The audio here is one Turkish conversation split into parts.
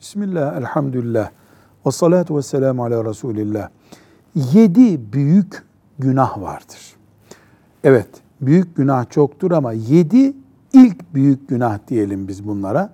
Bismillah, elhamdülillah, ve salatu ve selamu ala Resulillah. 7 büyük günah vardır. Evet, büyük günah çoktur ama 7 ilk büyük günah diyelim biz bunlara.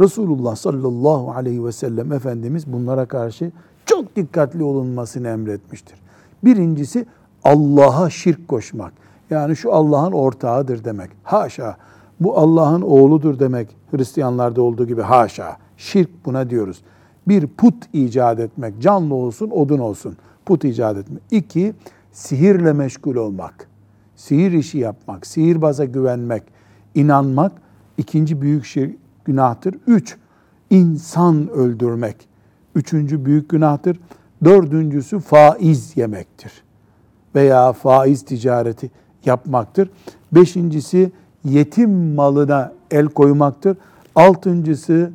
Resulullah sallallahu aleyhi ve sellem Efendimiz bunlara karşı çok dikkatli olunmasını emretmiştir. Birincisi Allah'a şirk koşmak. Yani şu Allah'ın ortağıdır demek. Haşa. Bu Allah'ın oğludur demek. Hristiyanlarda olduğu gibi haşa. Şirk buna diyoruz. Bir put icat etmek. Canlı olsun, odun olsun. Put icat etmek. 2, sihirle meşgul olmak. Sihir işi yapmak. Sihirbaza güvenmek. İnanmak. 2. büyük şirk günahtır. 3, insan öldürmek. 3. büyük günahtır. 4. faiz yemektir. Veya faiz ticareti yapmaktır. 5. yetim malına el koymaktır. 6.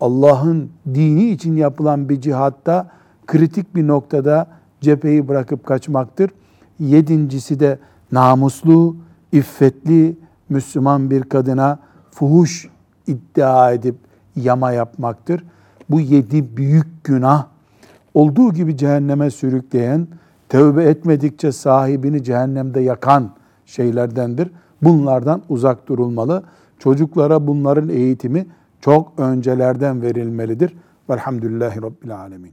Allah'ın dini için yapılan bir cihatta kritik bir noktada cepheyi bırakıp kaçmaktır. 7. de namuslu, iffetli Müslüman bir kadına fuhuş iddia edip yama yapmaktır. Bu 7 büyük günah olduğu gibi cehenneme sürükleyen, tövbe etmedikçe sahibini cehennemde yakan şeylerdendir. Bunlardan uzak durulmalı. Çocuklara bunların eğitimi çok öncelerden verilmelidir. Velhamdülillahi Rabbil Alemin.